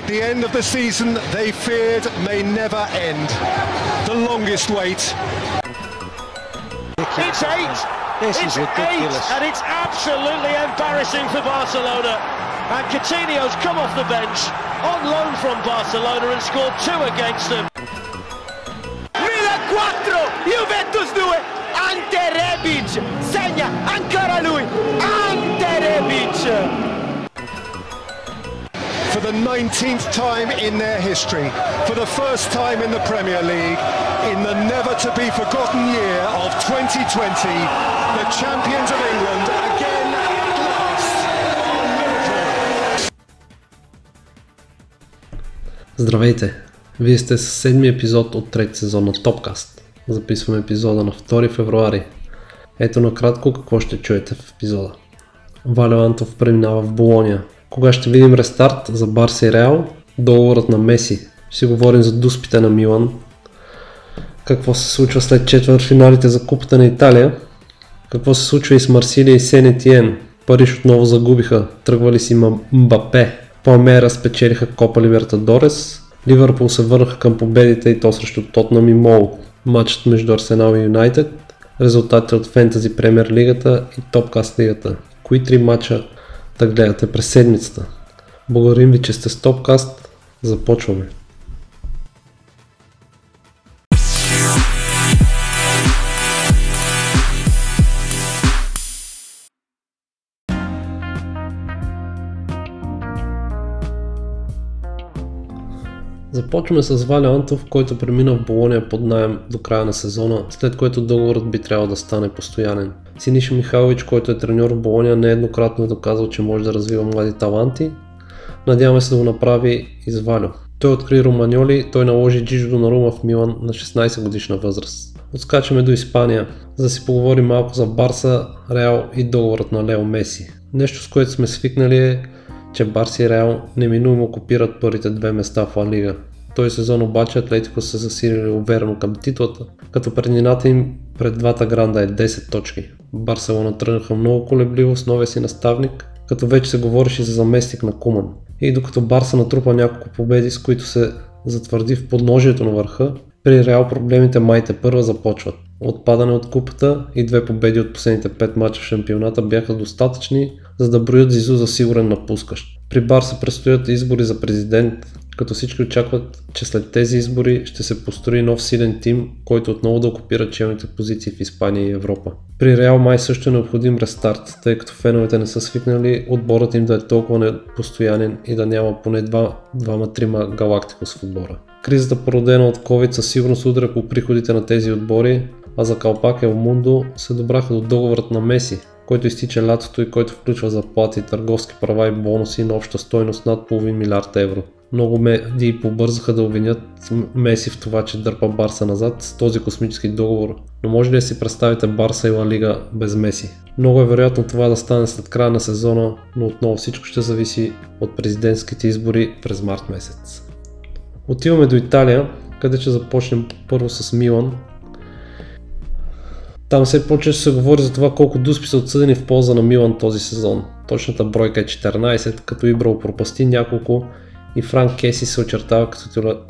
At the end of the season they feared may never end. The longest wait. It's eight. It's eight, and it's absolutely embarrassing for Barcelona. And Coutinho's come off the bench on loan from Barcelona and scored two against them. Milan 4, Juventus 2. Ante Rebic segna ancora lui. Ante Rebic. For the 19th time in their history, for the first time in the Premier League, in the never-to-be-forgotten year of 2020, the champions of England again at last. Здравейте! Вие сте с седми епизод от трети сезон на ТОПКАСТ. Записваме епизода на 2 февруари. Ето накратко какво ще чуете в епизода. Валевантов преминава в Болония. Кога ще видим рестарт за Барси и Реал? Договорът на Меси. Ще говорим за дуспите на Милан. Какво се случва след четвъртфиналите за Купата на Италия? Какво се случва и с Марсилия и Сент Етиен? Париж отново загубиха. Тръгвали си Мбапе. Палмейра спечелиха Копа Либертадорес. Ливърпул се върнаха към победите и то срещу Тотнам и Мол. Матчът между Арсенал и Юнайтед. Резултатите от Фентази Премьер Лигата и ТОПКАСТ Лигата. Кои три матча да гледате през седмицата? Благодарим ви, че сте с ТОПКАСТ. Започваме! Започваме с Валевантов, който премина в Болония под наем до края на сезона, след което договорът би трябвало да стане постоянен. Синиша Михайлович, който е треньор в Болония, нееднократно е доказал, че може да развива млади таланти. Надяваме се да го направи и с Валю. Той откри Романьоли, той наложи Джиджо на Рума в Милан на 16 годишна възраст. Отскачаме до Испания, за да си поговорим малко за Барса, Реал и договорът на Лео Меси. Нещо, с което сме свикнали е, че Барси и Реал неминуемо окупират първите две места в Ла Лига. Този сезон обаче Атлетико са засилили уверено към титлата, като преднината им пред двата гранда е 10 точки. Барселона тръгнаха много колебливо с новия си наставник, като вече се говореше за заместник на Куман. И докато Барса натрупа няколко победи, с които се затвърди в подножието на върха, при Реал проблемите май тепърва започват. Отпадане от купата и две победи от последните 5 мача в шампионата бяха достатъчни, за да броят Зизу за сигурен напускащ. При Барса предстоят избори за президент, като всички очакват, че след тези избори ще се построи нов силен тим, който отново да окупира челните позиции в Испания и Европа. При Реал май също е необходим рестарт, тъй като феновете не са свикнали отборът им да е толкова непостоянен и да няма поне 2-3 галактикос в отбора. Кризата, породена от COVID, със сигурност удря по приходите на тези отбори, а за Калпак и Елмундо се добраха до договорът на Меси, който изтича лятото и който включва заплати, търговски права и бонуси на обща стойност над половин милиард евро. Много медии побързаха да обвинят Меси в това, че дърпа Барса назад с този космически договор, но може ли да си представите Барса и Ла Лига без Меси? Много е вероятно това да стане след края на сезона, но отново всичко ще зависи от президентските избори през март месец. Отиваме до Италия, къде ще започнем първо с Милан. Там все по-често се говори за това колко дуспи са отсъдени в полза на Милан този сезон. Точната бройка е 14, като Ибра пропасти няколко и Франк Кеси се очертава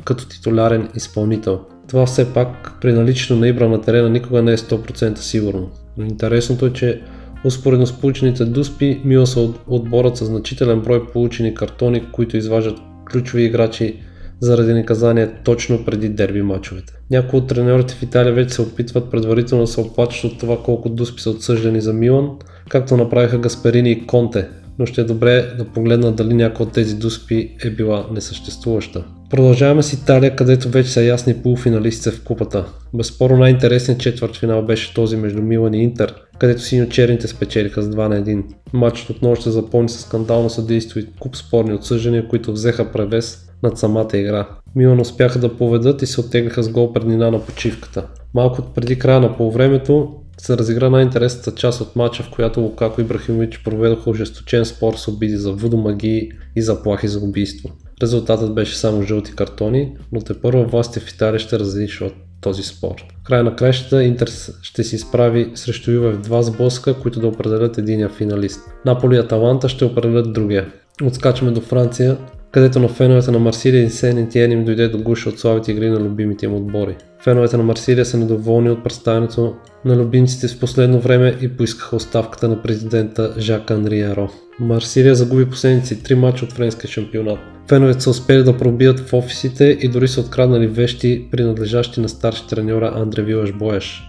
като титулярен изпълнител. Това все пак при наличието на Ибра на терена никога не е 100% сигурно. Интересното е, че успоредно с получените дуспи, Милан са отборът със значителен брой получени картони, които изваждат ключови играчи заради наказание точно преди дерби мачовете. Някои от тренерите в Италия вече се опитват предварително да се оплачат от това колко дуспи са отсъждани за Милан, както направиха Гасперини и Конте, но ще е добре да погледна дали някоя от тези дуспи е била несъществуваща. Продължаваме с Италия, където вече са ясни полуфиналистите в купата. Безспорно най-интересният четвъртфинал беше този между Милан и Интер, където синьо-черните спечелиха с 2-1. Матчът отново ще запълни със скандално съдейство и куп спорни отсъждания, които взеха превес над самата игра. Милан успяха да поведат и се оттегляха с гол преднина на почивката. Малко преди края на полувремето се разигра най-интересната част от матча, в която Лукако и Ибрахимович проведоха ожесточен спор с обиди за водомагии и заплахи за убийство. Резултатът беше само жълти картони, но тепърва властите в Италия ще разрешат този спор. В края на краищата Интер ще се изправи срещу Юве в 2 сблъска, които да определят единия финалист. Наполи и Аталанта ще определят другия. Отскачаме до Франция, където на феновете на Марсилия и Сент Етиен им дойде до гуша от слабите игри на любимите им отбори. Феновете на Марсилия са недоволни от представянето на любимците в последно време и поискаха оставката на президента Жак Андрия Ро. Марсилия загуби последните си 3 мача от френския шампионат. Феновете са успели да пробият в офисите и дори са откраднали вещи, принадлежащи на старши треньора Андре Вилаш Боеш.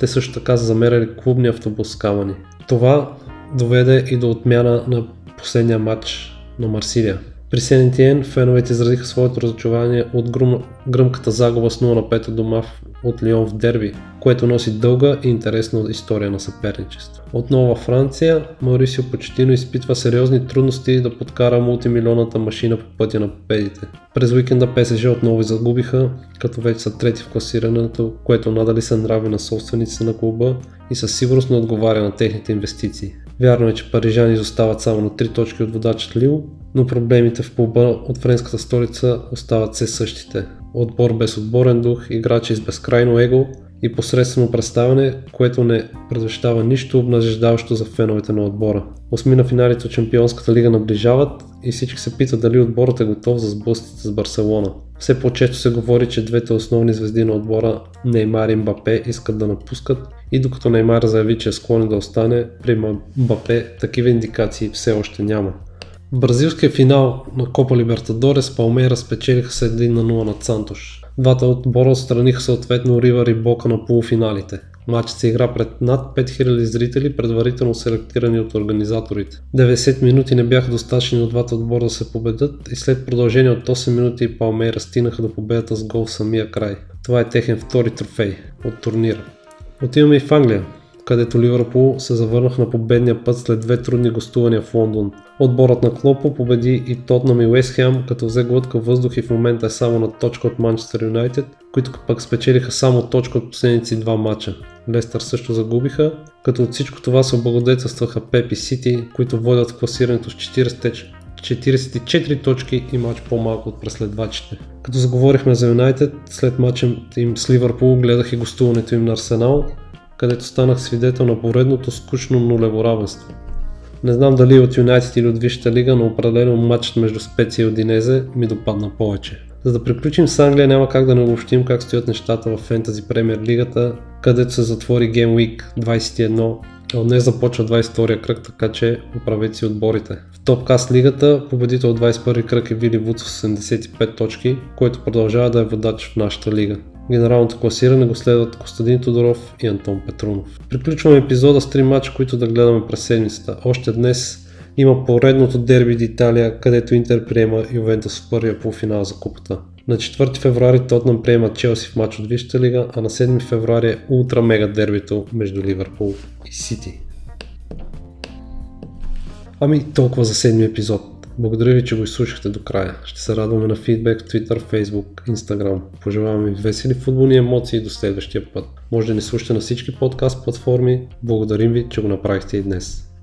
Те също така са замеряли клубния автобус с камъни. Това доведе и до отмяна на последния матч на Марсилия. При Сент Етиен феновете изразиха своето разочарование от гръмката загуба с 0-5 дома от Лион в дерби, което носи дълга и интересна история на съперничество. Отново във Франция, Маурисио Почетино изпитва сериозни трудности да подкара мултимилионната машина по пътя на победите. През уикенда ПСЖ отново загубиха, като вече са трети в класирането, което надали се нрави на собствениците на клуба и със сигурност не отговаря на техните инвестиции. Вярно е, че парижани изостават само на 3 точки от водача Лил, но проблемите в клуба от френската столица остават все същите. Отбор без отборен дух, играчи с безкрайно его и посредствено представяне, което не предвещава нищо обнадеждаващо за феновете на отбора. Осмина финалите от Шампионската лига наближават и всички се питат дали отборът е готов за сблъсъците с Барселона. Все по-често се говори, че двете основни звезди на отбора, Неймар и Мбапе, искат да напускат и докато Неймар заяви, че е склонен да остане, при Мбапе такива индикации все още няма. В бразилския финал на Копа Либертадорес Палмейра спечелиха с 1-0 над Сантош. Двата отбора отстраниха съответно Ривър и Бока на полуфиналите. Матчът се игра пред над 5000 зрители, предварително селектирани от организаторите. 90 минути не бяха достатъчни от двата отбора да се победят и след продължение от 8 минути Палмейра стигнаха до победата с гол в самия край. Това е техен втори трофей от турнира. Отиваме и в Англия, където Ливърпул се завърнах на победния път след 2 трудни гостувания в Лондон. Отборът на Клопо победи и Тотнъм и Уест Хем, като взе глътка въздух и в момента е само на точка от Манчестър Юнайтед, които пък спечелиха само точка от последните 2 мача. Лестър също загубиха, като от всичко това се облагодетелстваха Пеп и Сити, които водят в класирането с 44 точки и мач по-малко от преследвачите. Като заговорихме за Юнайтед, след мача им с Ливърпул гледах и гостуването им на Арсенал, където станах свидетел на поредното скучно нулево равенство. Не знам дали от Юнайтед или от Висшата лига, но определено матчът между Специя и Удинезе ми допадна повече. За да приключим с Англия, няма как да не обобщим как стоят нещата в Фентази Премиер Лигата, където се затвори Game Week 21, а от днес започва 22-я кръг, така че оправете си отборите. В ТОПКАСТ Лигата победител от 21-и кръг е Вили Вудс с 75 точки, който продължава да е водач в нашата лига. Генералното класиране го следват Костадин Тодоров и Антон Петрунов. Приключваме епизода с 3 мача, които да гледаме през седмицата. Още днес има поредното дерби на Италия, където Интер приема Ювентус в първия полуфинал за купата. На 4 февруари Тотнъм приема Челси в матч от Висшата лига, а на 7 февруари е ултрамега дербито между Ливърпул и Сити. Ами толкова за 7 епизод. Благодаря ви, че го изслушахте до края. Ще се радваме на фидбек в Twitter, Facebook, Instagram. Пожелаваме ви весели футболни емоции до следващия път. Може да ни слушате на всички подкаст платформи. Благодарим ви, че го направихте и днес.